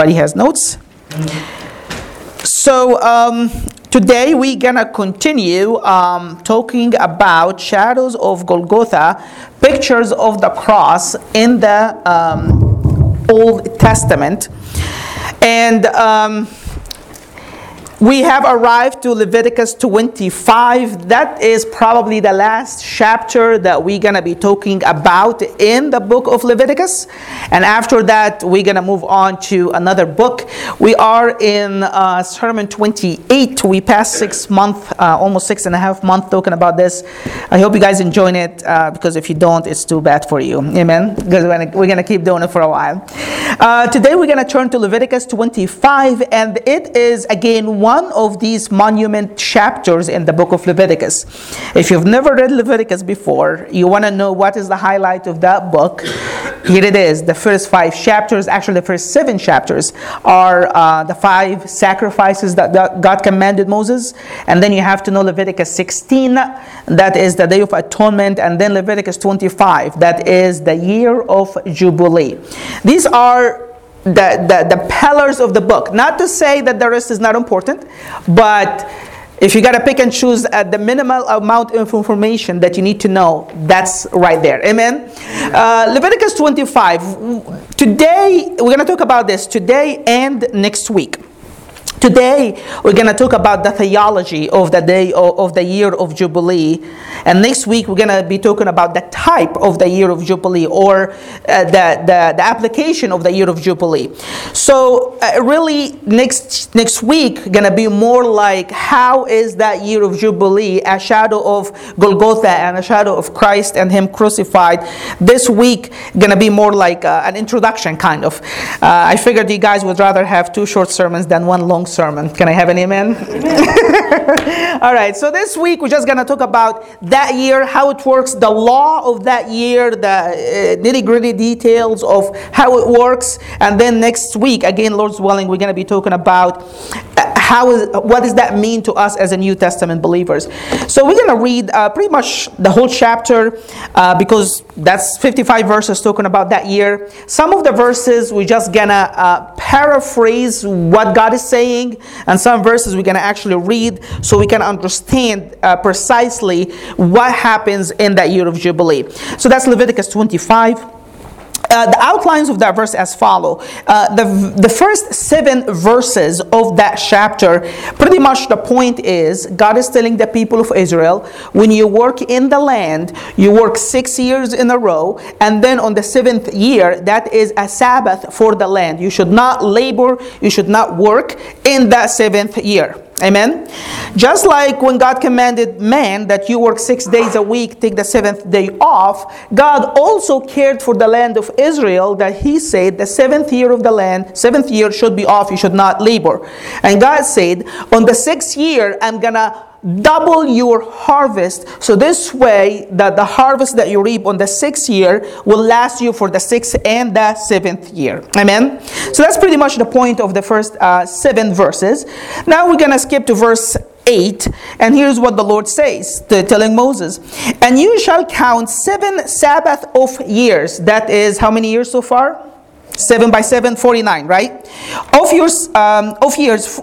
Everybody has notes? So today we're going to continue talking about shadows of Golgotha, pictures of the cross in the Old Testament. And we have arrived to Leviticus 25. That is probably the last chapter that we're going to be talking about in the book of Leviticus. And after that, we're going to move on to another book. We are in Sermon 28. We passed 6 months, almost 6.5 months talking about this. I hope you guys enjoying it, because if you don't, it's too bad for you. Amen? Because we're going to keep doing it for a while. Today, we're going to turn to Leviticus 25. And it is, again, one of these monument chapters in the book of Leviticus. If you've never read Leviticus before, you want to know what is the highlight of that book. Here it is. The first 5 chapters, actually the first 7 chapters, are the 5 sacrifices that God commanded Moses. And then you have to know Leviticus 16, that is the Day of Atonement. And then Leviticus 25, that is the year of Jubilee. These are the pillars of the book. Not to say that the rest is not important, but if you got to pick and choose the minimal amount of information that you need to know, that's right there. Amen? Leviticus 25. Today, we're going to talk about this today and next week. Today, we're going to talk about the theology of the day of the year of Jubilee. And next week, we're going to be talking about the type of the year of Jubilee, or the application of the year of Jubilee. So really, next week, going to be more like, how is that year of Jubilee a shadow of Golgotha and a shadow of Christ and Him crucified? This week, going to be more like an introduction, kind of. I figured you guys would rather have 2 short sermons than 1 long sermon. Can I have an amen? Amen. All right, so this week we're just going to talk about that year, how it works, the law of that year, the nitty-gritty details of how it works. And then next week, again, Lord's willing, we're going to be talking about what does that mean to us as a New Testament believers. So we're going to read pretty much the whole chapter, because that's 55 verses talking about that year. Some of the verses we're just going to paraphrase what God is saying, and some verses we're going to actually read so we can understand precisely what happens in that year of Jubilee. So that's Leviticus 25. The outlines of that verse as follow. The first 7 verses of that chapter, pretty much the point is, God is telling the people of Israel, when you work in the land, you work 6 years in a row, and then on the 7th year, that is a Sabbath for the land. You should not labor, you should not work in that 7th year. Amen? Just like when God commanded man that you work 6 days a week, take the 7th day off, God also cared for the land of Israel, that He said the 7th year of the land, 7th year should be off, you should not labor. And God said, on the 6th year, I'm going to double your harvest, so this way that the harvest that you reap on the 6th year will last you for the 6th and the 7th year. Amen? So that's pretty much the point of the first 7 verses. Now we're going to skip to verse 8, and here's what the Lord says, telling Moses, and you shall count 7 Sabbath of years. That is how many years so far? 7 by 7, 49, right? Of years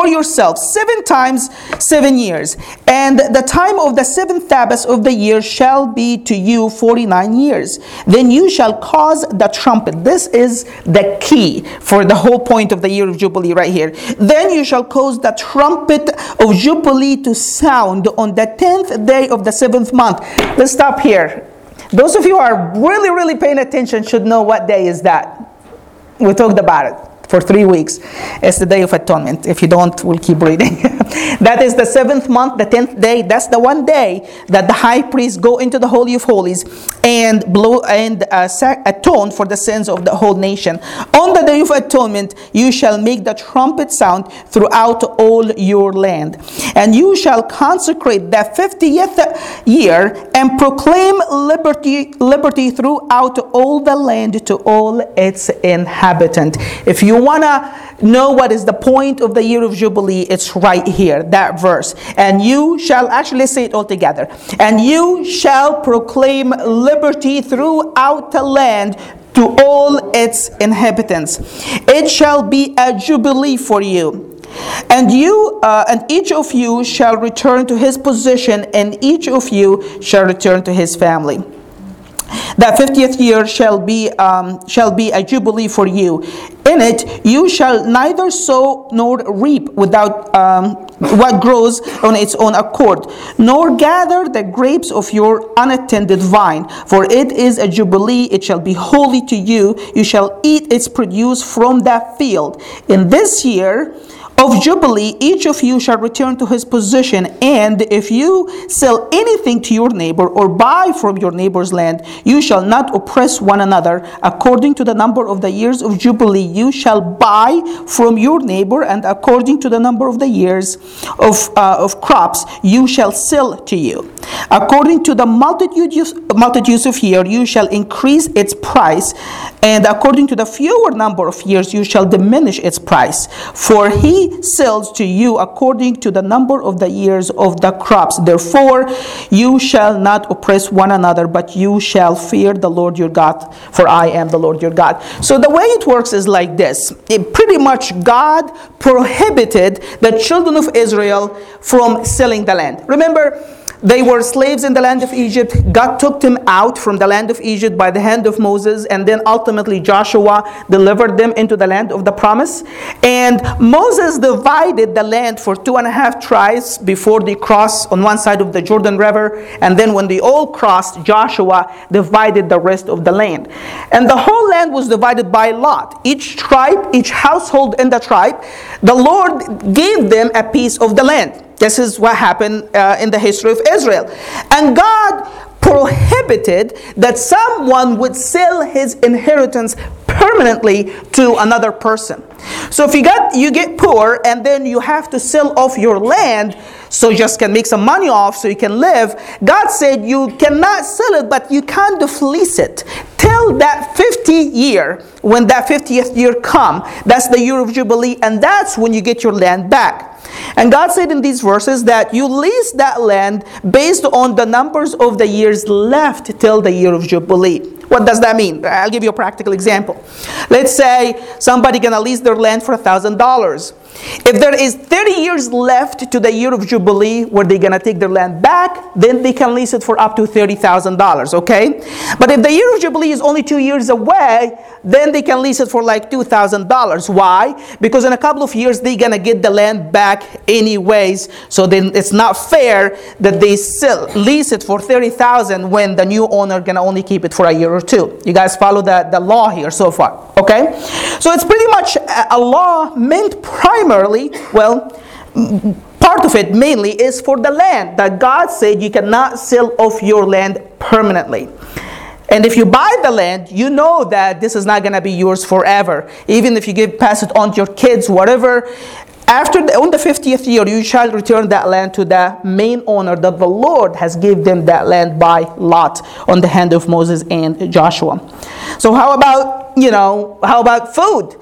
for yourself, 7 times 7 years. And the time of the 7th Sabbath of the year shall be to you 49 years. Then you shall cause the trumpet. This is the key for the whole point of the year of Jubilee right here. Then you shall cause the trumpet of Jubilee to sound on the 10th day of the 7th month. Let's stop here. Those of you who are really, really paying attention should know what day is that. We talked about it for 3 weeks. It's the Day of Atonement. If you don't, we'll keep reading. That is the 7th month, the 10th day. That's the one day that the high priest go into the Holy of Holies and atone for the sins of the whole nation. On the Day of Atonement, you shall make the trumpet sound throughout all your land. And you shall consecrate the 50th year and proclaim liberty throughout all the land to all its inhabitants. If you want to know what is the point of the year of Jubilee, it's right here, that verse. And you shall, actually say it all together, and you shall proclaim liberty throughout the land to all its inhabitants. It shall be a jubilee for you. And each of you shall return to his position, and each of you shall return to his family. That 50th year shall be a jubilee for you. In it you shall neither sow nor reap without what grows on its own accord, nor gather the grapes of your unattended vine, for it is a jubilee, it shall be holy to you. You shall eat its produce from that field. In this year of jubilee, each of you shall return to his position, and if you sell anything to your neighbor or buy from your neighbor's land, you shall not oppress one another. According to the number of the years of jubilee, you shall buy from your neighbor, and according to the number of the years of crops, you shall sell to you. According to the multitudes of years, you shall increase its price, and according to the fewer number of years, you shall diminish its price. For he sells to you according to the number of the years of the crops. Therefore, you shall not oppress one another, but you shall fear the Lord your God, for I am the Lord your God. So the way it works is like this. It pretty much God prohibited the children of Israel from selling the land. Remember, they were slaves in the land of Egypt. God took them out from the land of Egypt by the hand of Moses, and then ultimately Joshua delivered them into the land of the promise. And Moses divided the land for 2.5 tribes before they crossed on one side of the Jordan River, and then when they all crossed, Joshua divided the rest of the land. And the whole land was divided by lot. Each tribe, each household in the tribe, the Lord gave them a piece of the land. This is what happened in the history of Israel. And God prohibited that someone would sell his inheritance permanently to another person. So if you get poor and then you have to sell off your land so you just can make some money off so you can live, God said you cannot sell it, but you kind of lease it. Till that 50th year, when that 50th year comes, that's the year of Jubilee, and that's when you get your land back. And God said in these verses that you lease that land based on the numbers of the years left till the year of Jubilee. What does that mean? I'll give you a practical example. Let's say somebody going to lease their land for $1,000. If there is 30 years left to the year of Jubilee where they're going to take their land back, then they can lease it for up to $30,000, okay? But if the year of Jubilee is only 2 years away, then they can lease it for like $2,000. Why? Because in a couple of years, they're going to get the land back anyways, so then it's not fair that they lease it for $30,000 when the new owner can only keep it for a year or two. You guys follow the law here so far, okay? So it's pretty much a law meant part of it mainly is for the land, that God said you cannot sell off your land permanently. And if you buy the land, you know that this is not going to be yours forever. Even if you pass it on to your kids, whatever, on the 50th year, you shall return that land to the main owner, that the Lord has given them that land by lot on the hand of Moses and Joshua. So how about food?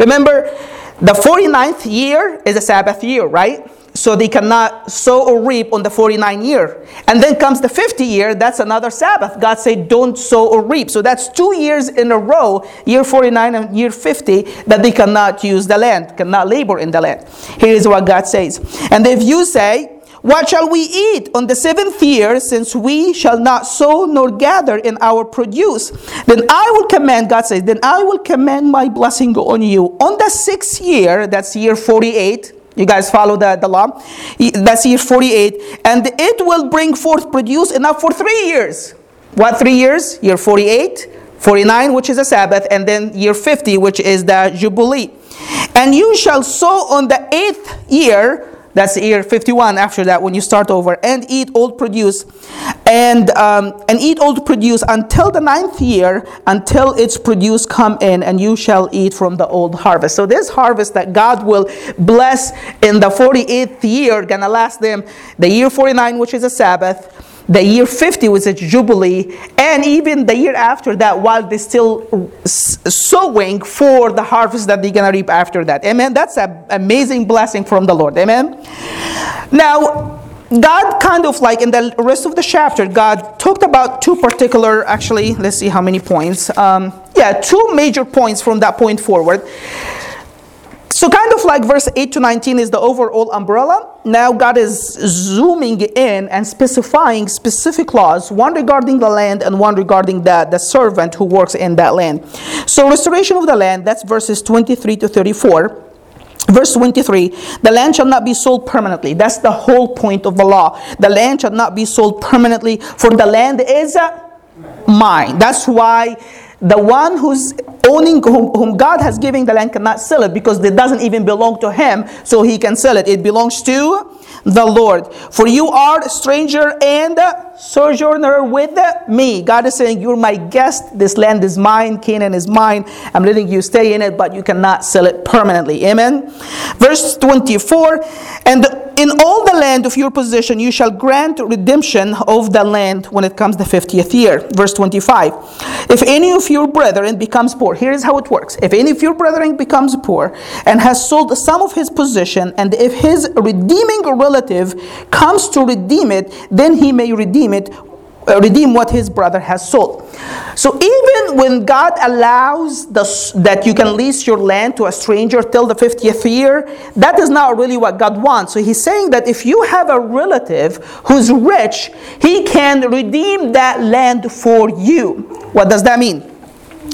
Remember, the 49th year is a Sabbath year, right? So they cannot sow or reap on the 49th year. And then comes the 50th year, that's another Sabbath. God said, don't sow or reap. So that's 2 years in a row, year 49 and year 50, that they cannot use the land, cannot labor in the land. Here is what God says. And if you say, what shall we eat on the 7th year, since we shall not sow nor gather in our produce? Then I will command my blessing on you. On the 6th year, that's year 48, you guys follow the law? That's year 48, and it will bring forth produce enough for 3 years. What 3 years? Year 48, 49, which is a Sabbath, and then year 50, which is the Jubilee. And you shall sow on the 8th year, that's year 51 after that, when you start over, and eat old produce, and eat old produce until the 9th year, until its produce come in, and you shall eat from the old harvest. So this harvest that God will bless in the 48th year gonna last them the year 49, which is a Sabbath, the year 50, which is Jubilee, and even the year after that, while they're still sowing for the harvest that they're going to reap after that. Amen? That's an amazing blessing from the Lord. Amen? Now, God kind of like in the rest of the chapter, God talked about two particular, actually, let's see how many points. Two major points from that point forward. So kind of like verse 8 to 19 is the overall umbrella. Now God is zooming in and specifying specific laws, one regarding the land and one regarding the servant who works in that land. So restoration of the land, that's verses 23 to 34. Verse 23, the land shall not be sold permanently. That's the whole point of the law. The land shall not be sold permanently, for the land is mine. That's why the one who's owning, whom God has given the land, cannot sell it, because it doesn't even belong to him, so he can sell it. It belongs to the Lord. For you are a stranger and sojourner with me. God is saying, you're my guest. This land is mine. Canaan is mine. I'm letting you stay in it, but you cannot sell it permanently. Amen. Verse 24. And in all the land of your possession, you shall grant redemption of the land when it comes the 50th year. Verse 25. If any of your brethren becomes poor, here is how it works. If any of your brethren becomes poor and has sold some of his possession, and if his redeeming relative comes to redeem it, then he may redeem what his brother has sold. So even when God allows that you can lease your land to a stranger till the 50th year, that is not really what God wants. So he's saying that if you have a relative who's rich, he can redeem that land for you. What does that mean?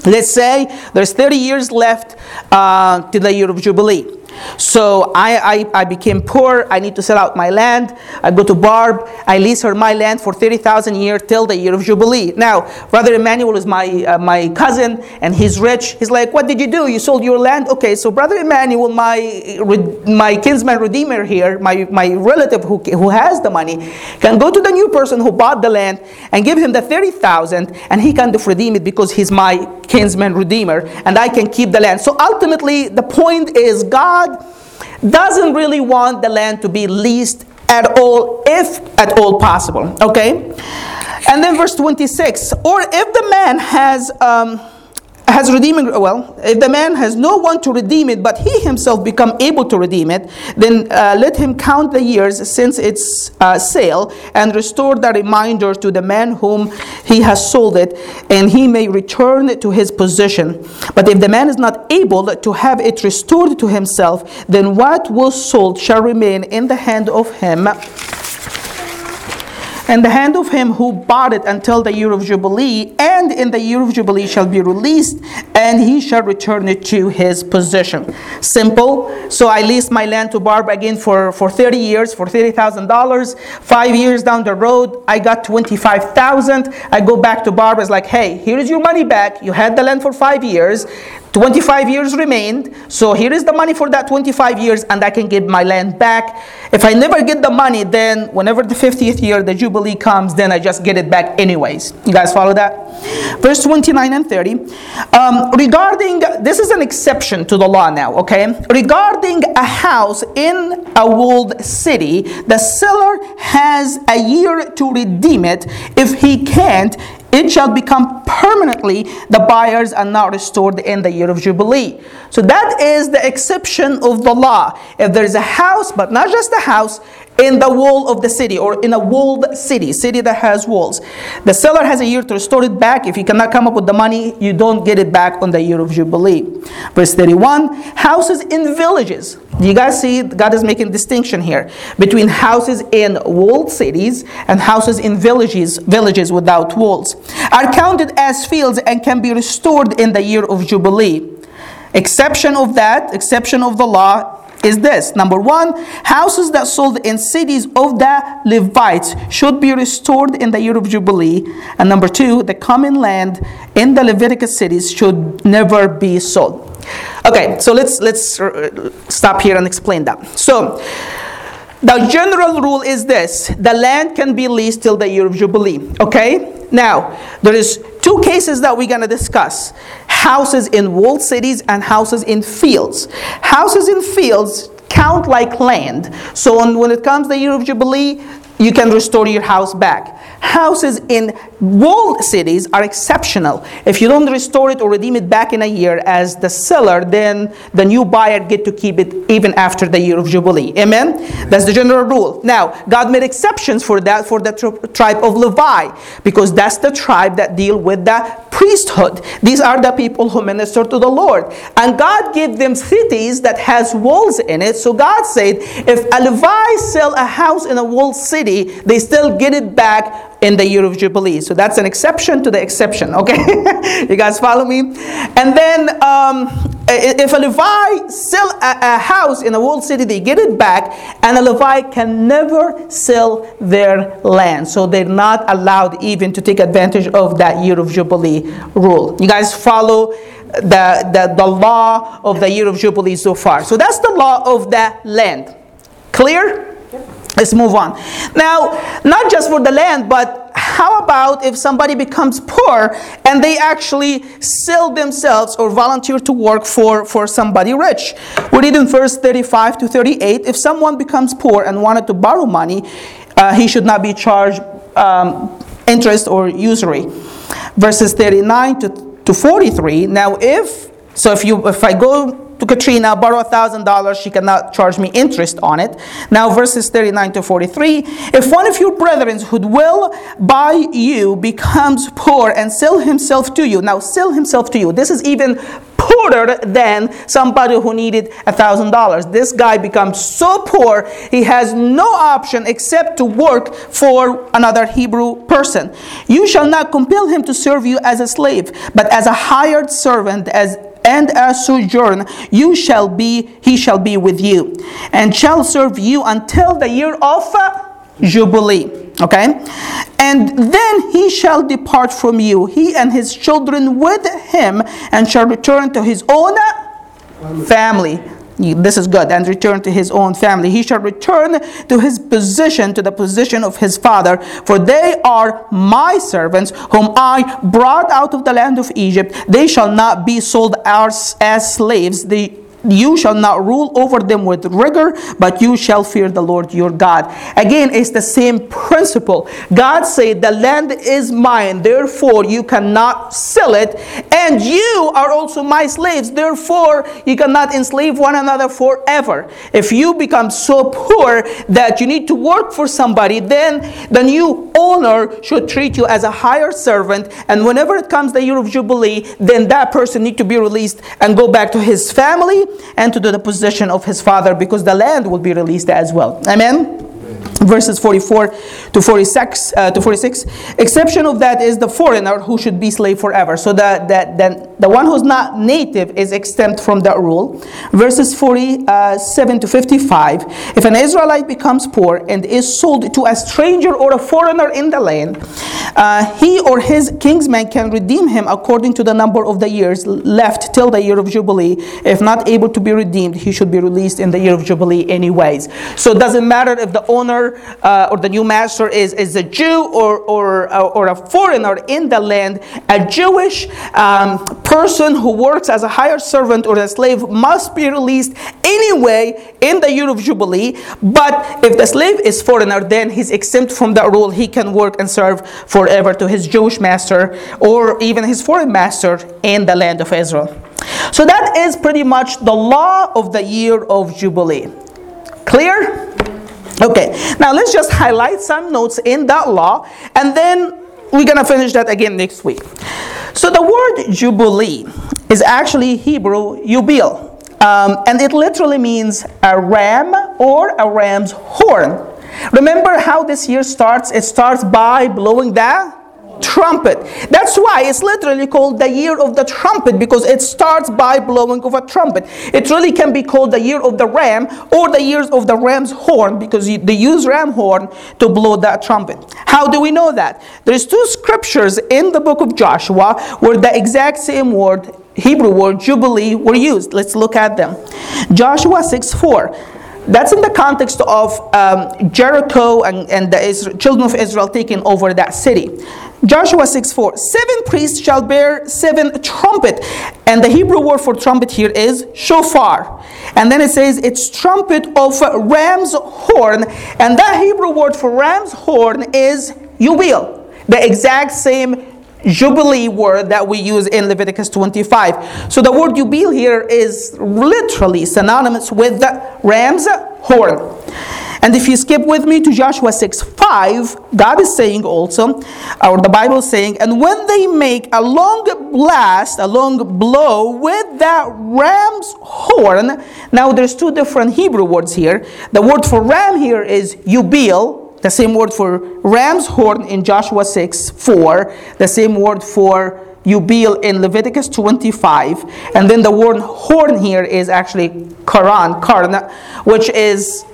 Let's say there's 30 years left to the year of Jubilee. So I became poor. I need to sell out my land. I go to Barb. I lease her my land for 30,000 years till the year of Jubilee. Now, Brother Emmanuel is my cousin, and he's rich. He's like, what did you do? You sold your land? Okay, so Brother Emmanuel, my kinsman redeemer here, my relative who has the money, can go to the new person who bought the land and give him the 30,000, and he kind of redeem it because he's my kinsman redeemer, and I can keep the land. So ultimately, the point is God doesn't really want the land to be leased at all, if at all possible. Okay? And then verse 26, or if the man has redeeming, well, if the man has no one to redeem it, but he himself become able to redeem it, then let him count the years since its sale and restore the remainder to the man whom he has sold it, and he may return it to his possession. But if the man is not able to have it restored to himself, then what was sold shall remain in the hand of him. And the hand of him who bought it until the year of Jubilee, and in the year of Jubilee shall be released, and he shall return it to his possession. Simple. So I leased my land to Barb again for 30 years, for $30,000. 5 years down the road, I got $25,000. I go back to Barb, it's like, hey, here is your money back. You had the land for 5 years. 25 years remained, so here is the money for that 25 years, and I can get my land back. If I never get the money, then whenever the 50th year, the Jubilee comes, then I just get it back anyways. You guys follow that? Verse 29 and 30. Regarding, this is an exception to the law now, okay? Regarding a house in a walled city, the seller has a year to redeem it. If he can't, it shall become permanently the buyers are now restored in the year of Jubilee. So that is the exception of the law. If there is a house, but not just a house, in the wall of the city, or in a walled city that has walls, the seller has a year to restore it back. If he cannot come up with the money, you don't get it back on the year of Jubilee. Verse 31, houses in villages. Do you guys see God is making distinction here between houses in walled cities and houses in villages without walls, are counted as fields and can be restored in the year of Jubilee. Exception of the law is this. Number one, houses that sold in cities of the Levites should be restored in the year of Jubilee. And number two, the common land in the Leviticus cities should never be sold. Okay, so let's stop here and explain that. So the general rule is this: the land can be leased till the year of Jubilee. Okay? Now, there is two cases that we're going to discuss: houses in walled cities and houses in fields. Houses in fields count like land. So when it comes to the year of Jubilee, you can restore your house back. Houses in walled cities are exceptional. If you don't restore it or redeem it back in a year as the seller, then the new buyer get to keep it even after the year of Jubilee. Amen? That's the general rule. Now, God made exceptions for that for the tribe of Levi, because that's the tribe that deal with the priesthood. These are the people who minister to the Lord. And God gave them cities that has walls in it. So God said, if a Levi sell a house in a walled city, they still get it back in the year of Jubilee. So that's an exception to the exception, okay? You guys follow me? And then if a Levi sell a house in a walled city, they get it back, and a Levi can never sell their land. So they're not allowed even to take advantage of that year of Jubilee rule. You guys follow the law of the year of Jubilee so far. So that's the law of the land. Clear? Let's move on. Now, not just for the land, but how about if somebody becomes poor and they actually sell themselves or volunteer to work for somebody rich? We read in verse 35 to 38, if someone becomes poor and wanted to borrow money, he should not be charged interest or usury. Verses 39 to 43, now if I go to Katrina, borrow $1,000, she cannot charge me interest on it. Now verses 39 to 43, if one of your brethren who dwell by you becomes poor and sell himself to you. Now sell himself to you. This is even poorer than somebody who needed $1,000. This guy becomes so poor, he has no option except to work for another Hebrew person. You shall not compel him to serve you as a slave, but as a hired servant, and a sojourn, he shall be with you, and shall serve you until the year of Jubilee. Okay? And then he shall depart from you, he and his children with him, and shall return to his own family. This is good. And return to his own family. He shall return to his position, to the position of his father. For they are my servants, whom I brought out of the land of Egypt. They shall not be sold as slaves. You shall not rule over them with rigor, but you shall fear the Lord your God. Again, it's the same principle. God said, the land is mine, therefore you cannot sell it, and you are also my slaves, therefore you cannot enslave one another forever. If you become so poor that you need to work for somebody, then the new owner should treat you as a hired servant, and whenever it comes the year of Jubilee, then that person needs to be released and go back to his family and to the position of his father, because the land will be released as well. Amen? Verses 44 to 46. Exception of that is the foreigner who should be slave forever. So the one who's not native is exempt from that rule. Verses 47 to 55. If an Israelite becomes poor and is sold to a stranger or a foreigner in the land, he or his kinsman can redeem him according to the number of the years left till the year of Jubilee. If not able to be redeemed, he should be released in the year of Jubilee anyways. So it doesn't matter if the owner or the new master is a Jew or a foreigner in the land. A Jewish person who works as a hired servant or a slave must be released anyway in the year of Jubilee. But if the slave is foreigner, then he's exempt from that rule. He can work and serve forever to his Jewish master or even his foreign master in the land of Israel. So that is pretty much the law of the year of Jubilee. Clear? Okay, now let's just highlight some notes in that law, and then we're going to finish that again next week. So the word Jubilee is actually Hebrew Yubil, and it literally means a ram or a ram's horn. Remember how this year starts? It starts by blowing the trumpet. That's why it's literally called the year of the trumpet, because it starts by blowing of a trumpet. It really can be called the year of the ram or the years of the ram's horn, because they use ram horn to blow that trumpet. How do we know that? There's two scriptures in the book of Joshua where the exact same word, Hebrew word, Jubilee, were used. Let's look at them. Joshua 6:4. That's in the context of Jericho and the children of Israel taking over that city. Joshua 6:4, 7 priests shall bear 7 trumpets. And the Hebrew word for trumpet here is shofar. And then it says it's trumpet of ram's horn. And that Hebrew word for ram's horn is you will. The exact same Jubilee word that we use in Leviticus 25. So the word jubil here is literally synonymous with the ram's horn. And if you skip with me to Joshua 6:5, God is saying also, or the Bible is saying, and when they make a long blast, a long blow with that ram's horn. Now there's two different Hebrew words here. The word for ram here is yubil, the same word for ram's horn in Joshua 6:4, the same word for yubil in Leviticus 25. And then the word horn here is actually karn, which is...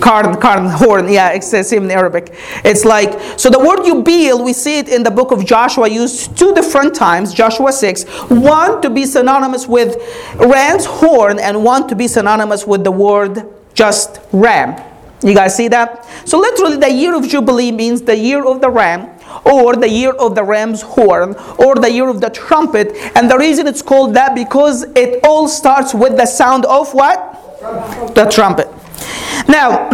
Karn, horn, yeah, it's the same in Arabic. It's like, so the word yubil, we see it in the book of Joshua used two different times, Joshua 6, one to be synonymous with ram's horn and one to be synonymous with the word just ram. You guys see that? So literally the year of Jubilee means the year of the ram, or the year of the ram's horn, or the year of the trumpet. And the reason it's called that because it all starts with the sound of what? The trumpet. Now,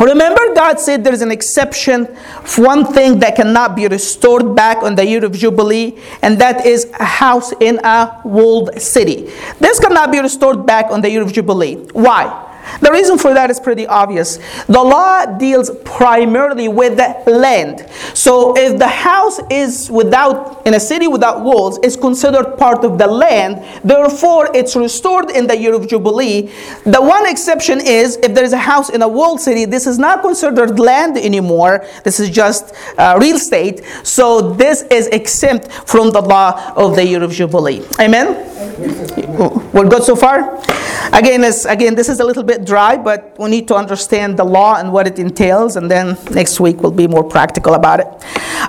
remember God said there's an exception for one thing that cannot be restored back on the year of Jubilee, and that is a house in a walled city. This cannot be restored back on the year of Jubilee. Why? The reason for that is pretty obvious. The law deals primarily with the land. So if the house is without, in a city without walls, is considered part of the land. Therefore, it's restored in the year of Jubilee. The one exception is if there is a house in a walled city, this is not considered land anymore. This is just real estate. So this is exempt from the law of the year of Jubilee. Amen? We're good so far? Again, this is a little bit dry, but we need to understand the law and what it entails, and then next week we'll be more practical about it.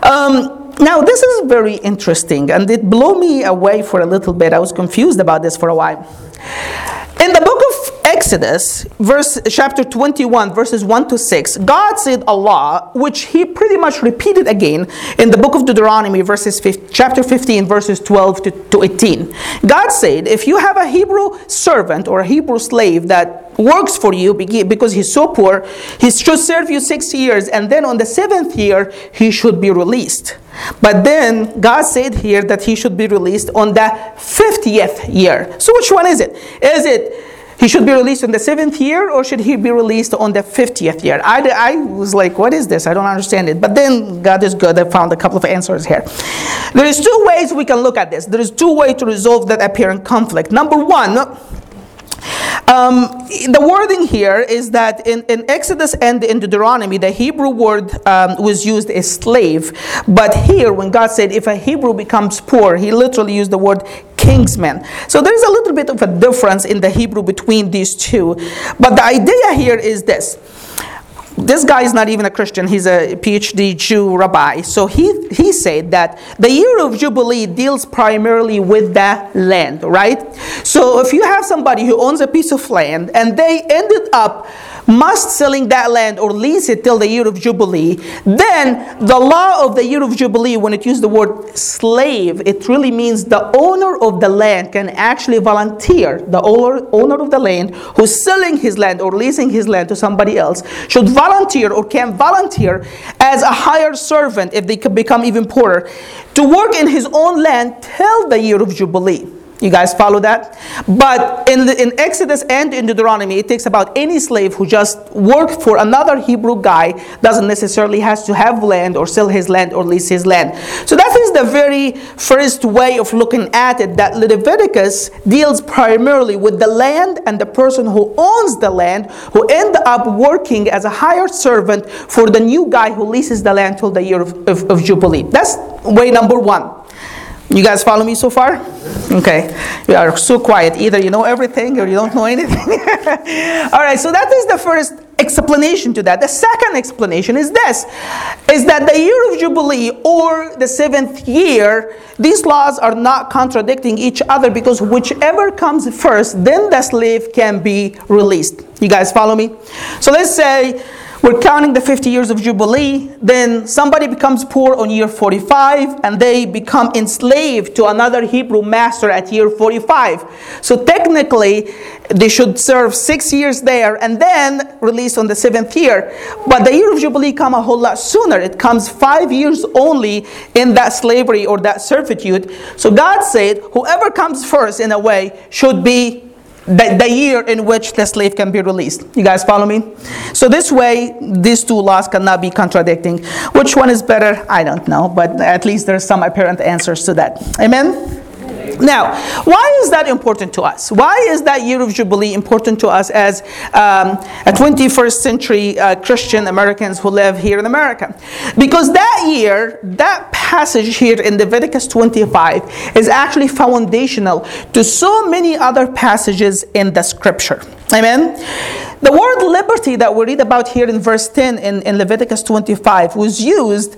Now this is very interesting, and it blew me away for a little bit. I was confused about this for a while. In the book of Exodus, chapter 21, verses 1 to 6, God said a law, which he pretty much repeated again in the book of Deuteronomy, chapter 15, verses 12 to 18. God said, if you have a Hebrew servant or a Hebrew slave that works for you because he's so poor, he should serve you 6 years, and then on the seventh year he should be released. But then God said here that he should be released on the 50th year. So which one is it? Is it he should be released in the seventh year, or should he be released on the 50th year? I was like, what is this? I don't understand it. But then God is good. I found a couple of answers here. There is two ways we can look at this. There is two ways to resolve that apparent conflict. Number one, the wording here is that in Exodus and in Deuteronomy, the Hebrew word was used as slave. But here, when God said, if a Hebrew becomes poor, he literally used the word kingsman. So there's a little bit of a difference in the Hebrew between these two. But the idea here is this. This guy is not even a Christian. He's a PhD Jew rabbi. So he said that the year of Jubilee deals primarily with the land, right? So if you have somebody who owns a piece of land and they ended up must selling that land or lease it till the year of Jubilee, then the law of the year of Jubilee, when it used the word slave, it really means the owner of the land can actually volunteer. The owner of the land who's selling his land or leasing his land to somebody else should volunteer or can volunteer as a hired servant, if they could become even poorer, to work in his own land till the year of Jubilee. You guys follow that? But in Exodus and in Deuteronomy, it takes about any slave who just worked for another Hebrew guy, doesn't necessarily has to have land or sell his land or lease his land. So that is the very first way of looking at it, that Leviticus deals primarily with the land and the person who owns the land, who end up working as a hired servant for the new guy who leases the land till the year of Jubilee. That's way number one. You guys follow me so far? Okay. You are so quiet. Either you know everything or you don't know anything. All right, so that is the first explanation to that. The second explanation is this, is that the year of Jubilee or the seventh year, these laws are not contradicting each other because whichever comes first, then the slave can be released. You guys follow me? So let's say we're counting the 50 years of Jubilee, then somebody becomes poor on year 45 and they become enslaved to another Hebrew master at year 45. So technically, they should serve 6 years there and then released on the 7th year. But the year of Jubilee comes a whole lot sooner. It comes 5 years only in that slavery or that servitude. So God said, whoever comes first in a way should be the year in which the slave can be released. You guys follow me? So this way, these two laws cannot be contradicting. Which one is better? I don't know, but at least there's some apparent answers to that. Amen? Now, why is that important to us? Why is that year of Jubilee important to us as a 21st century Christian Americans who live here in America? Because that year, that passage here in Leviticus 25 is actually foundational to so many other passages in the scripture. Amen? The word liberty that we read about here in verse 10 in Leviticus 25 was used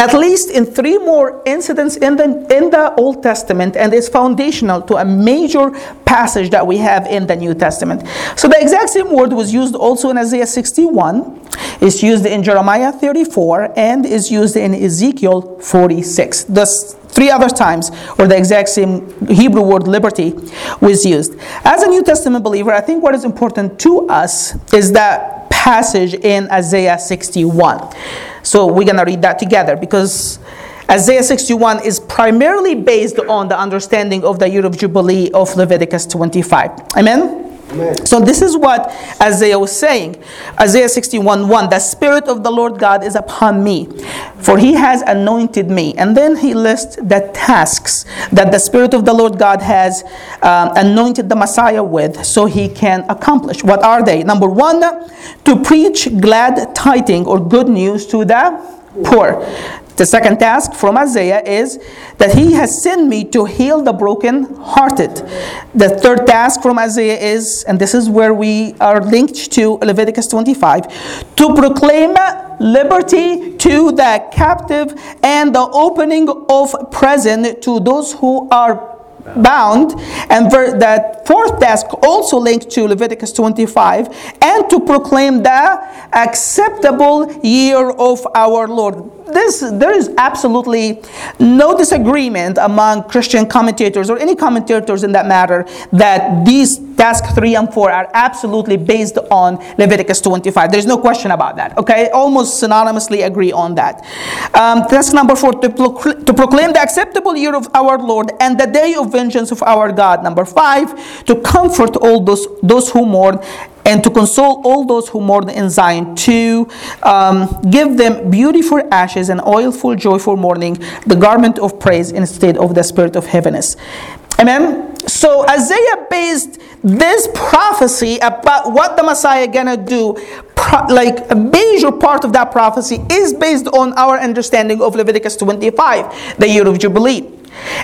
at least in three more incidents in the Old Testament, and it's foundational to a major passage that we have in the New Testament. So the exact same word was used also in Isaiah 61, it's used in Jeremiah 34, and is used in Ezekiel 46. Thus, three other times where the exact same Hebrew word liberty was used. As a New Testament believer, I think what is important to us is that passage in Isaiah 61. So we're going to read that together, because Isaiah 61 is primarily based on the understanding of the year of Jubilee of Leviticus 25. Amen? Amen. So this is what Isaiah was saying. Isaiah 61:1, the Spirit of the Lord God is upon me, for He has anointed me. And then he lists the tasks that the Spirit of the Lord God has anointed the Messiah with so He can accomplish. What are they? Number one, to preach glad tidings or good news to the poor. The second task from Isaiah is that He has sent me to heal the brokenhearted. The third task from Isaiah is, and this is where we are linked to Leviticus 25, to proclaim liberty to the captive and the opening of prison to those who are bound. And that fourth task also linked to Leviticus 25, and to proclaim the acceptable year of our Lord. There is absolutely no disagreement among Christian commentators or any commentators in that matter that these tasks 3 and 4 are absolutely based on Leviticus 25. There's no question about that. Okay, almost synonymously agree on that. Task number 4, to proclaim the acceptable year of our Lord and the day of vengeance of our God. Number 5, to comfort all those who mourn, and to console all those who mourn in Zion, to give them beauty for ashes and oil for joy for mourning, the garment of praise instead of the spirit of heaviness. Amen? So Isaiah based this prophecy about what the Messiah is going to do, like a major part of that prophecy is based on our understanding of Leviticus 25, the year of Jubilee.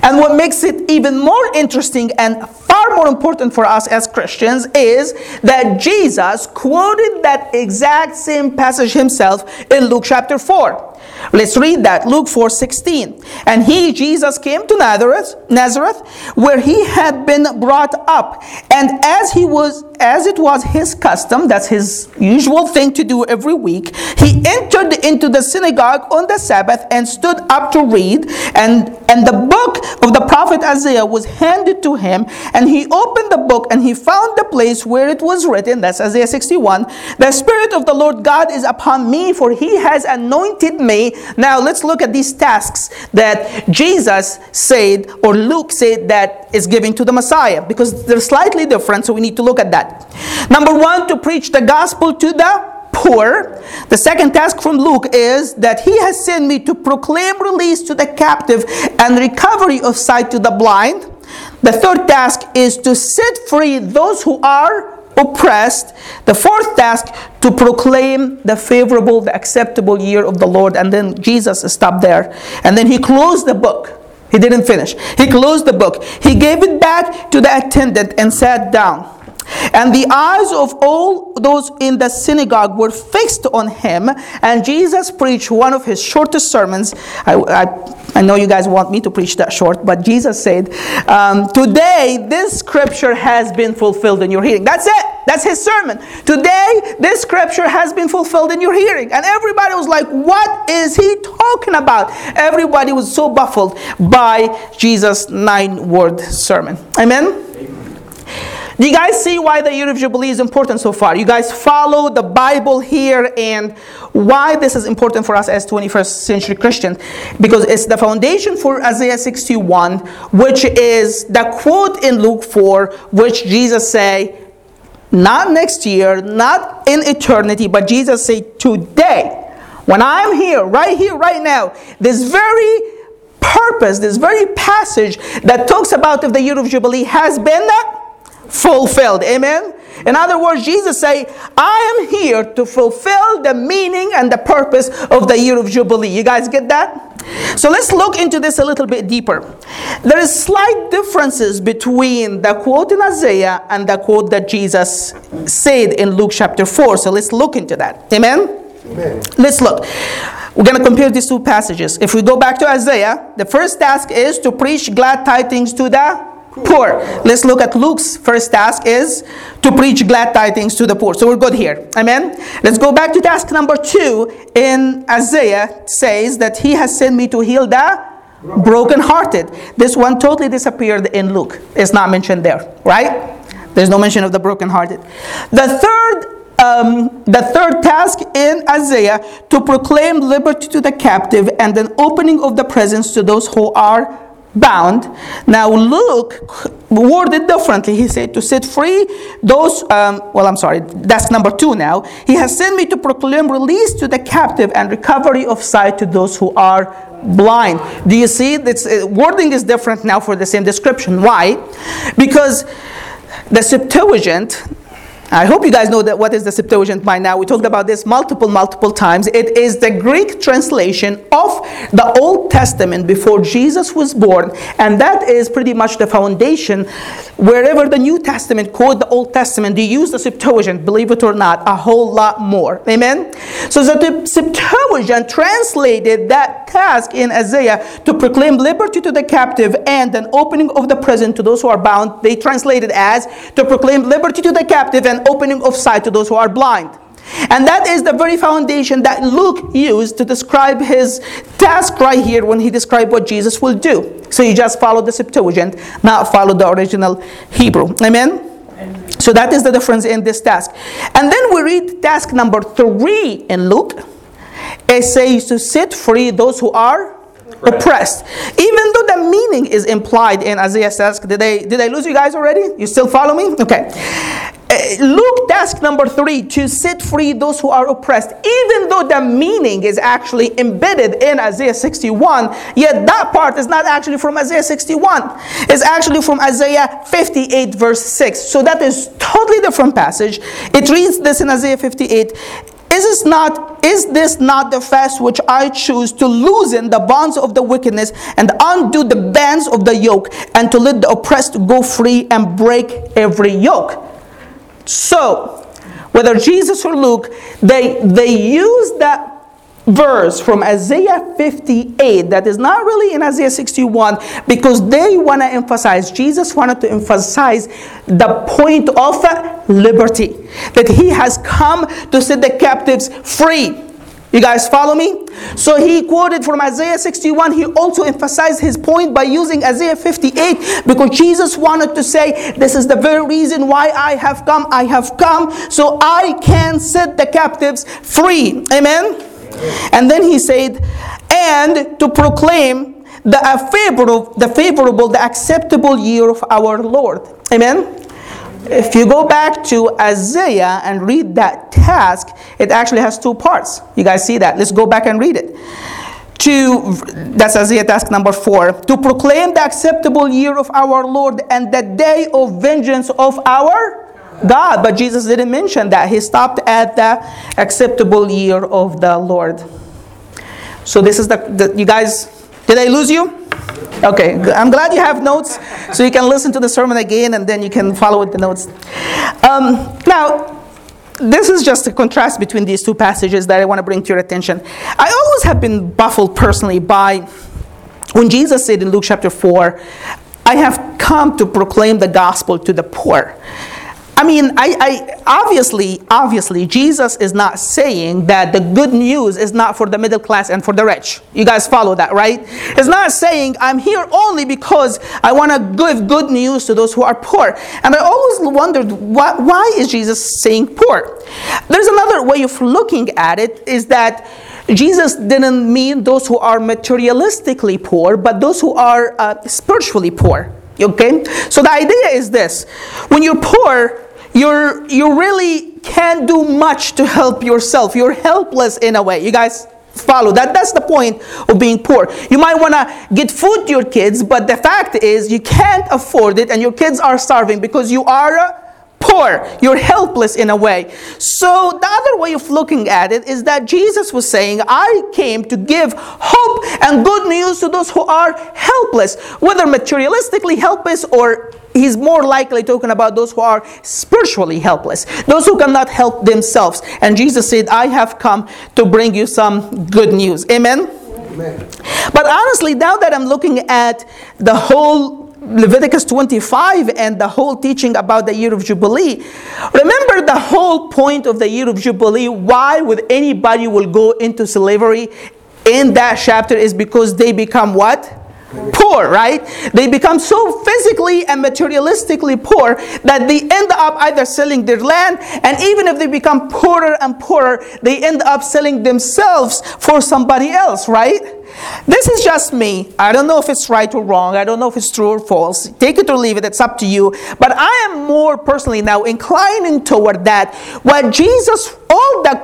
And what makes it even more interesting and far more important for us as Christians is that Jesus quoted that exact same passage himself in Luke chapter 4. Let's read that, Luke 4:16. And he, Jesus, came to Nazareth, where he had been brought up. And as it was his custom, that's his usual thing to do every week, he entered into the synagogue on the Sabbath and stood up to read. And the book of the prophet Isaiah was handed to him. And he opened the book and he found the place where it was written, that's Isaiah 61, the Spirit of the Lord God is upon me, for he has anointed me. Now let's look at these tasks that Jesus said, or Luke said, that is given to the Messiah, because they're slightly different, so we need to look at that. Number 1, to preach the gospel to the poor. The second task from Luke is that he has sent me to proclaim release to the captive and recovery of sight to the blind. The third task is to set free those who are oppressed. The fourth task, to proclaim the favorable, the acceptable year of the Lord. And then Jesus stopped there. And then he closed the book. He didn't finish. He closed the book. He gave it back to the attendant and sat down. And the eyes of all those in the synagogue were fixed on him. And Jesus preached one of his shortest sermons. I know you guys want me to preach that short, but Jesus said, today this scripture has been fulfilled in your hearing. That's it. That's his sermon. Today, this scripture has been fulfilled in your hearing. And everybody was like, what is he talking about? Everybody was so baffled by Jesus' 9-word sermon. Amen? Amen. Do you guys see why the year of Jubilee is important so far? You guys follow the Bible here and why this is important for us as 21st century Christians. Because it's the foundation for Isaiah 61, which is the quote in Luke 4, which Jesus say, not next year, not in eternity, but Jesus said, today, when I'm here, right now, this very purpose, this very passage that talks about if the year of Jubilee has been fulfilled. Amen? In other words, Jesus said, I am here to fulfill the meaning and the purpose of the year of Jubilee. You guys get that? So let's look into this a little bit deeper. There is slight differences between the quote in Isaiah and the quote that Jesus said in Luke chapter 4. So let's look into that. Amen? Amen. Let's look. We're going to compare these two passages. If we go back to Isaiah, the first task is to preach glad tidings to the poor. Let's look at Luke's first task is to preach glad tidings to the poor. So we're good here. Amen. Let's go back to task number 2 in Isaiah. Says that he has sent me to heal the brokenhearted. This one totally disappeared in Luke. It's not mentioned there, right? There's no mention of the brokenhearted. The third task in Isaiah, to proclaim liberty to the captive and an opening of the prisons to those who are bound. Now Luke worded differently. He said to set free those, that's number 2 now. He has sent me to proclaim release to the captive and recovery of sight to those who are blind. Do you see? This wording is different now for the same description. Why? Because the Septuagint, I hope you guys know that what is the Septuagint by now. We talked about this multiple times. It is the Greek translation of the Old Testament before Jesus was born. And that is pretty much the foundation. Wherever the New Testament quote the Old Testament, they use the Septuagint, believe it or not, a whole lot more. Amen? So the Septuagint translated that task in Isaiah to proclaim liberty to the captive and an opening of the prison to those who are bound. They translated as to proclaim liberty to the captive and opening of sight to those who are blind. And that is the very foundation that Luke used to describe his task right here when he described what Jesus will do. So you just follow the Septuagint, not follow the original Hebrew. Amen? So that is the difference in this task. And then we read task number 3 in Luke. It says to set free those who are oppressed. Even though the meaning is implied in Isaiah's task. Did I lose you guys already? You still follow me? Okay. Luke task number 3, to set free those who are oppressed. Even though the meaning is actually embedded in Isaiah 61, yet that part is not actually from Isaiah 61. It's actually from Isaiah 58 verse 6. So that is totally different passage. It reads this in Isaiah 58. Is this not the fast which I choose, to loosen the bonds of the wickedness and undo the bands of the yoke, and to let the oppressed go free and break every yoke? So, whether Jesus or Luke, they use that verse from Isaiah 58 that is not really in Isaiah 61, because they want to emphasize, Jesus wanted to emphasize the point of liberty, that he has come to set the captives free. You guys follow me? So he quoted from Isaiah 61. He also emphasized his point by using Isaiah 58, because Jesus wanted to say, this is the very reason why I have come. I have come so I can set the captives free. Amen? And then he said, and to proclaim the favorable, the acceptable year of our Lord. Amen? If you go back to Isaiah and read that task, it actually has 2 parts. You guys see that? Let's go back and read it. That's Isaiah task number 4. To proclaim the acceptable year of our Lord and the day of vengeance of our God. But Jesus didn't mention that. He stopped at the acceptable year of the Lord. So this is you guys, did I lose you? Okay, I'm glad you have notes, so you can listen to the sermon again and then you can follow with the notes. Now, this is just a contrast between these 2 passages that I want to bring to your attention. I always have been baffled personally by when Jesus said in Luke chapter 4, I have come to proclaim the gospel to the poor. I mean, obviously, Jesus is not saying that the good news is not for the middle class and for the rich. You guys follow that, right? It's not saying I'm here only because I want to give good news to those who are poor. And I always wondered, why is Jesus saying poor? There's another way of looking at it, is that Jesus didn't mean those who are materialistically poor, but those who are spiritually poor. Okay? So the idea is this. When you're poor, you really can't do much to help yourself. You're helpless in a way. You guys follow that? That's the point of being poor. You might want to get food to your kids, but the fact is you can't afford it and your kids are starving because you are poor. You're helpless in a way. So the other way of looking at it is that Jesus was saying, I came to give hope and good news to those who are helpless, whether materialistically helpless, or he's more likely talking about those who are spiritually helpless, those who cannot help themselves. And Jesus said, I have come to bring you some good news. Amen? Amen. But honestly, now that I'm looking at the whole Leviticus 25 and the whole teaching about the year of Jubilee, remember the whole point of the year of Jubilee, why would anybody will go into slavery in that chapter, is because they become what? Poor, right? They become so physically and materialistically poor that they end up either selling their land, and even if they become poorer and poorer, they end up selling themselves for somebody else, right? This is just me. I don't know if it's right or wrong. I don't know if it's true or false. Take it or leave it. It's up to you. But I am more personally now inclining toward that. What Jesus, all that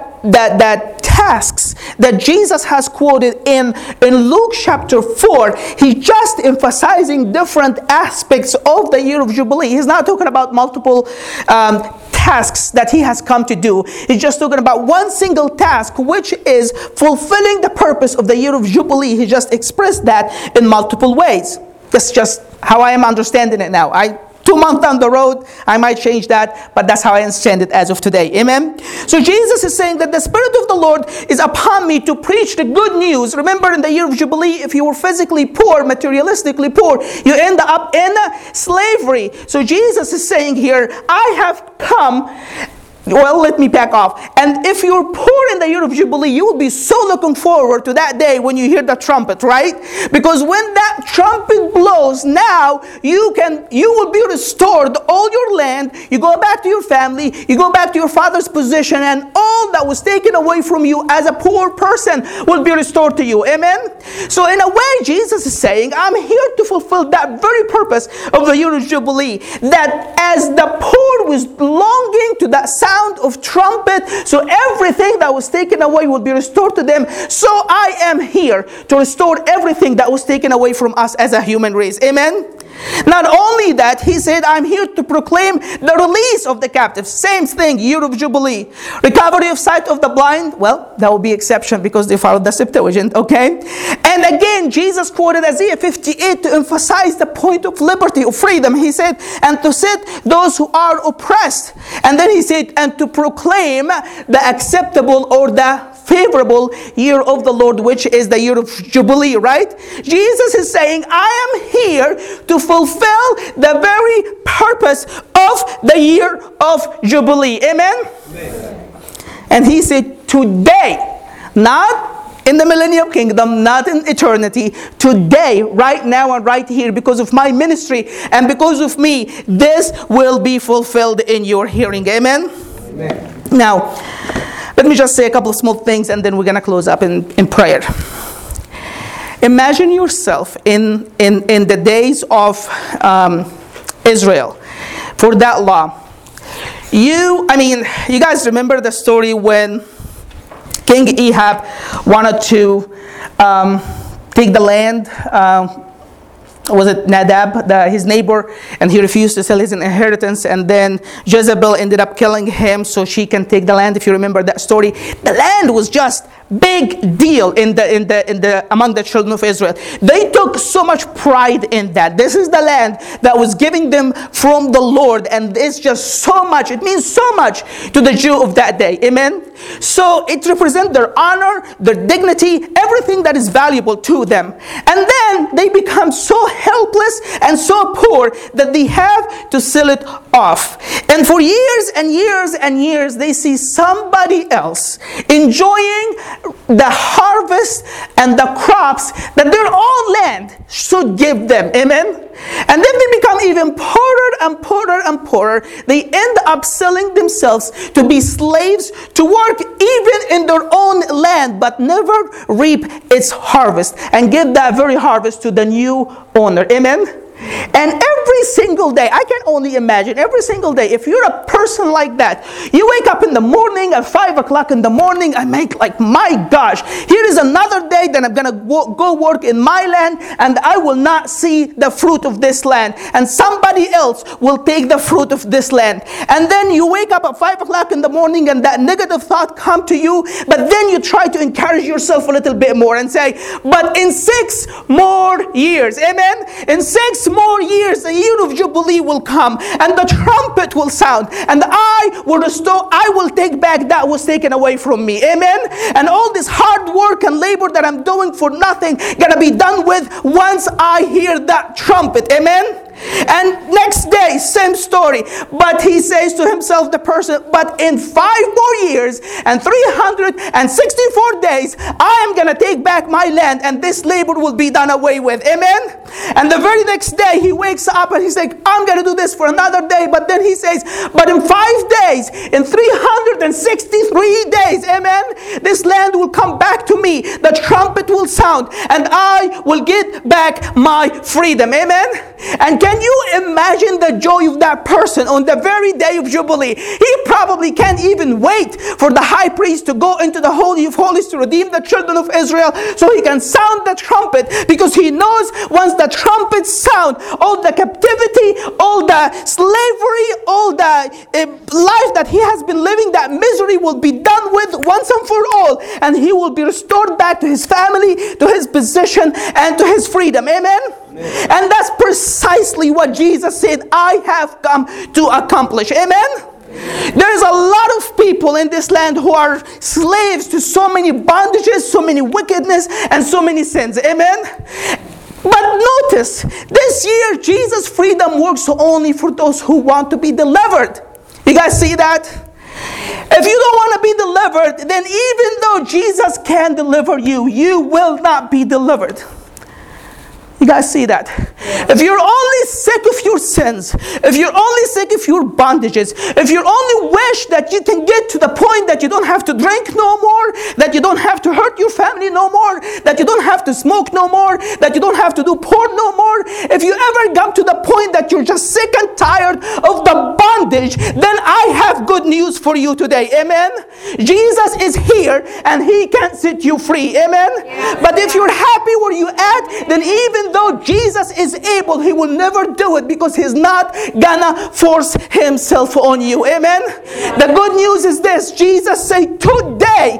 tasks that Jesus has quoted in Luke chapter 4, he's just emphasizing different aspects of the year of Jubilee. He's not talking about multiple tasks that he has come to do. He's just talking about one single task, which is fulfilling the purpose of the year of Jubilee. He just expressed that in multiple ways. That's just how I am understanding it now. 2 months down the road, I might change that, but that's how I understand it as of today. Amen? So Jesus is saying that the Spirit of the Lord is upon me to preach the good news. Remember, in the year of Jubilee, if you were physically poor, materialistically poor, you end up in slavery. So Jesus is saying here, I have come... Well, let me back off. And if you're poor in the year of Jubilee, you will be so looking forward to that day when you hear the trumpet, right? Because when that trumpet blows, now you will be restored all your land. You go back to your family. You go back to your father's position. And all that was taken away from you as a poor person will be restored to you. Amen? So in a way, Jesus is saying, I'm here to fulfill that very purpose of the year of Jubilee. That as the poor was longing to that sound of trumpet, so everything that was taken away will be restored to them. So I am here to restore everything that was taken away from us as a human race. Amen? Not only that, he said, I'm here to proclaim the release of the captives. Same thing, year of Jubilee. Recovery of sight of the blind. Well, that would be exception because they followed the Septuagint, okay? And again, Jesus quoted Isaiah 58 to emphasize the point of liberty, of freedom. He said, and to set those who are oppressed. And then he said, and to proclaim the acceptable or the favorable year of the Lord, which is the year of Jubilee, right? Jesus is saying, I am here to fulfill the very purpose of the year of Jubilee. Amen? Amen. And he said, today, not in the millennial kingdom, not in eternity, today, right now and right here, because of my ministry and because of me, this will be fulfilled in your hearing. Amen? Amen. Now, let me just say a couple of small things and then we're going to close up in prayer. Imagine yourself in the days of Israel for that law. You guys remember the story when King Ahab wanted to take the land, was it Nadab, his neighbor, and he refused to sell his inheritance, and then Jezebel ended up killing him so she can take the land. If you remember that story, the land was just big deal in the among the children of Israel. They took so much pride in that. This is the land that was given them from the Lord, and it's just so much. It means so much to the Jew of that day. Amen? So it represents their honor, their dignity, everything that is valuable to them. And then they become so helpless and so poor that they have to sell it off. And for years and years and years, they see somebody else enjoying the harvest and the crops that their own land should give them. Amen? And then they become even poorer and poorer and poorer. They end up selling themselves to be slaves to work even in their own land, but never reap its harvest and give that very harvest to the new owner. Amen? And every single day, I can only imagine, every single day, if you're a person like that, you wake up in the morning at 5 o'clock in the morning, I make like, my gosh, here is another day that I'm going to go work in my land, and I will not see the fruit of this land, and somebody else will take the fruit of this land. And then you wake up at 5 o'clock in the morning, and that negative thought come to you, but then you try to encourage yourself a little bit more and say, but in 6 more years, amen? In 6 more years, the year of Jubilee will come, and the trumpet will sound, and I will restore, I will take back that was taken away from me. Amen? And all this hard work and labor that I'm doing for nothing gonna be done with once I hear that trumpet. Amen? And next day, same story. But he says to himself, the person, but in 5 more years and 364 days, I am going to take back my land, and this labor will be done away with. Amen? And the very next day, he wakes up and he's like, I'm going to do this for another day. But then he says, but in 5 days, in 363 days, amen, this land will come back to me. The trumpet will sound, and I will get back my freedom. Amen? And can you imagine the joy of that person on the very day of Jubilee? He probably can't even wait for the high priest to go into the Holy of Holies to redeem the children of Israel so he can sound the trumpet, because he knows once the trumpet sound, all the captivity, all the slavery, all the life that he has been living, that misery will be done with once and for all, and he will be restored back to his family, to his position, and to his freedom. Amen? Amen. And that's precisely what Jesus said, I have come to accomplish. Amen? There is a lot of people in this land who are slaves to so many bondages, so many wickedness, and so many sins. Amen? But notice, this year, Jesus' freedom works only for those who want to be delivered. You guys see that? If you don't want to be delivered, then even though Jesus can deliver you, you will not be delivered. You guys see that? If you're only sick of your sins, if you're only sick of your bondages, if you only wish that you can get to the point that you don't have to drink no more, that you don't have to hurt your family no more, that you don't have to smoke no more, that you don't have to do porn no more, if you ever come to the point that you're just sick and tired of the bondage, then I have good news for you today. Amen? Jesus is here, and He can set you free. Amen? Yeah. But if you're happy where you're at, then even though Jesus is able, He will never do it, because He's not gonna force Himself on you. Amen? The good news is this. Jesus said, today,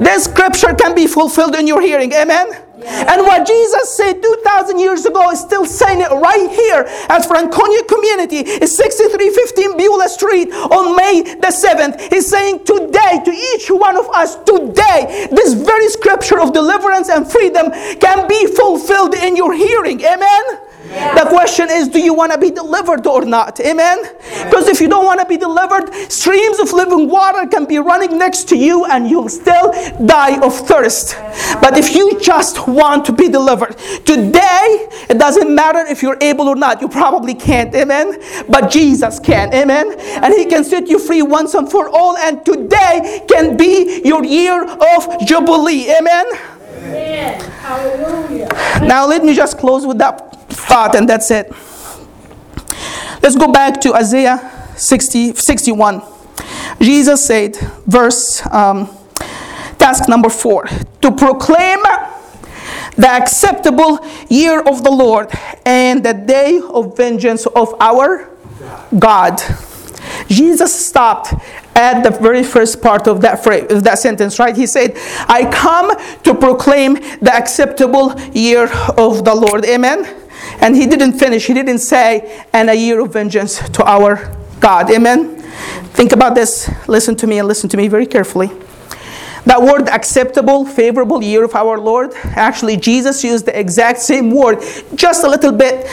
this scripture can be fulfilled in your hearing. Amen? And what Jesus said 2,000 years ago is still saying it right here at Franconia Community. It's 6315 Beulah Street on May the 7th. He's saying today, to each one of us today, this very scripture of deliverance and freedom can be fulfilled in your hearing. Amen? Yeah. The question is, do you want to be delivered or not? Amen? Because if you don't want to be delivered, streams of living water can be running next to you and you'll still die of thirst. But if you just want to be delivered, today, it doesn't matter if you're able or not. You probably can't. Amen? But Jesus can. Amen? And He can set you free once and for all, and today can be your year of Jubilee. Amen? Amen. Hallelujah. Now let me just close with that thought, and that's it. Let's go back to Isaiah 61. Jesus said, verse, task number 4, to proclaim the acceptable year of the Lord and the day of vengeance of our God. Jesus stopped at the very first part of that phrase, of that sentence, right? He said, I come to proclaim the acceptable year of the Lord. Amen? And He didn't finish. He didn't say, and a year of vengeance to our God. Amen? Think about this. Listen to me, and listen to me very carefully. That word acceptable, favorable year of our Lord, actually Jesus used the exact same word just a little bit,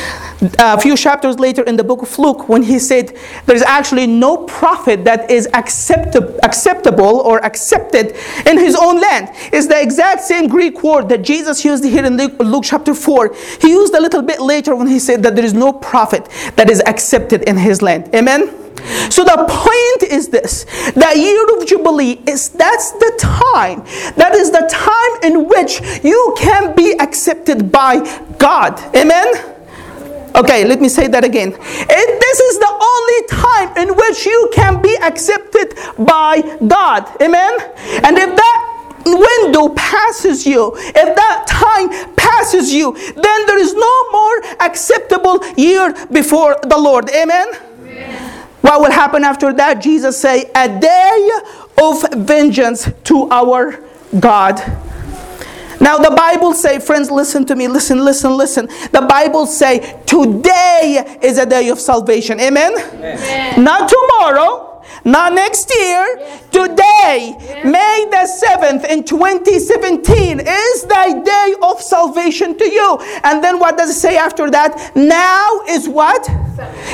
a few chapters later in the book of Luke, when he said there's actually no prophet that is acceptable or accepted in his own land. It's the exact same Greek word that Jesus used here in Luke chapter 4. He used a little bit later when he said that there is no prophet that is accepted in his land. Amen? So the point is this, that year of Jubilee, that's the time. That is the time in which you can be accepted by God. Amen? Okay, let me say that again. This is the only time in which you can be accepted by God. Amen? And if that window passes you, if that time passes you, then there is no more acceptable year before the Lord. Amen? Amen. What will happen after that? Jesus say, a day of vengeance to our God. Now the Bible say, friends, listen to me, listen. The Bible say, today is a day of salvation. Amen? Yes. Not tomorrow, not next year. Yes. Today, yes. May the 7th in 2017 is the day of salvation to you. And then what does it say after that? Now is what?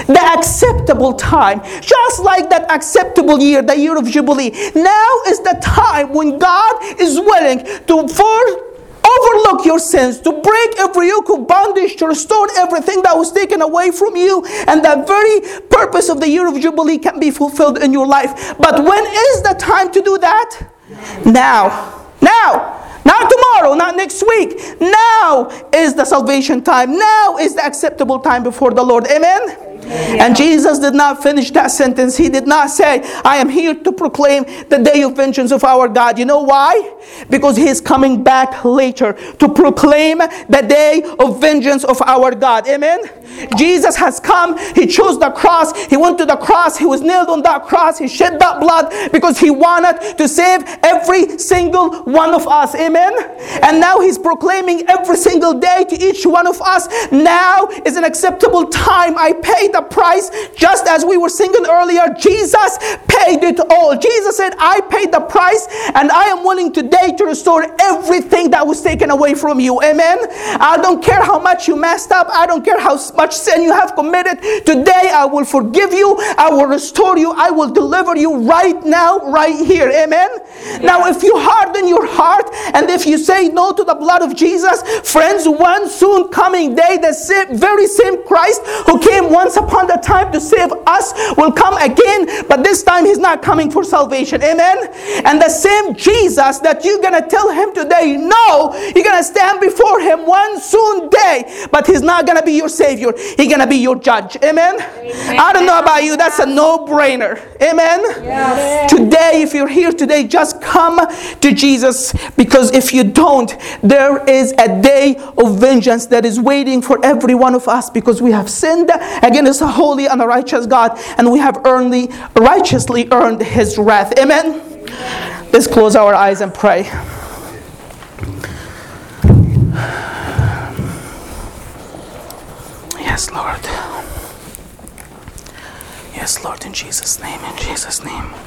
The acceptable time. Just like that acceptable year, the year of Jubilee. Now is the time when God is willing to overlook your sins, to break every yoke of bondage, to restore everything that was taken away from you. And that very purpose of the year of Jubilee can be fulfilled in your life. But when is the time to do that? Now. Not tomorrow, not next week. Now is the salvation time. Now is the acceptable time before the Lord. Amen? Amen. And Jesus did not finish that sentence. He did not say, I am here to proclaim the day of vengeance of our God. You know why? Because He is coming back later to proclaim the day of vengeance of our God. Amen? Jesus has come. He chose the cross. He went to the cross. He was nailed on that cross. He shed that blood because He wanted to save every single one of us. Amen? And now He's proclaiming every single day to each one of us, now is an acceptable time. I paid the price. Just as we were singing earlier, Jesus paid it all. Jesus said, I paid the price, and I am willing today to restore everything that was taken away from you. Amen? I don't care how much you messed up. I don't care how much sin you have committed. Today I will forgive you. I will restore you. I will deliver you right now, right here. Amen? Yeah. Now if you harden your heart, and if you say no to the blood of Jesus, friends, one soon coming day, the very same Christ who came once upon the time to save us will come again, but this time He's not coming for salvation. Amen? And the same Jesus that you're going to tell Him today, no, you're going to stand before Him one soon day, but He's not going to be your Savior. He's going to be your judge. Amen? Amen? I don't know about you, that's a no-brainer. Amen? Yes. Today, if you're here today, just come to Jesus, because if you don't, there is a day of vengeance that is waiting for every one of us, because we have sinned against a holy and a righteous God, and we have righteously earned His wrath. Amen? Let's close our eyes and pray. Yes, Lord. Yes, Lord, in Jesus' name, in Jesus' name.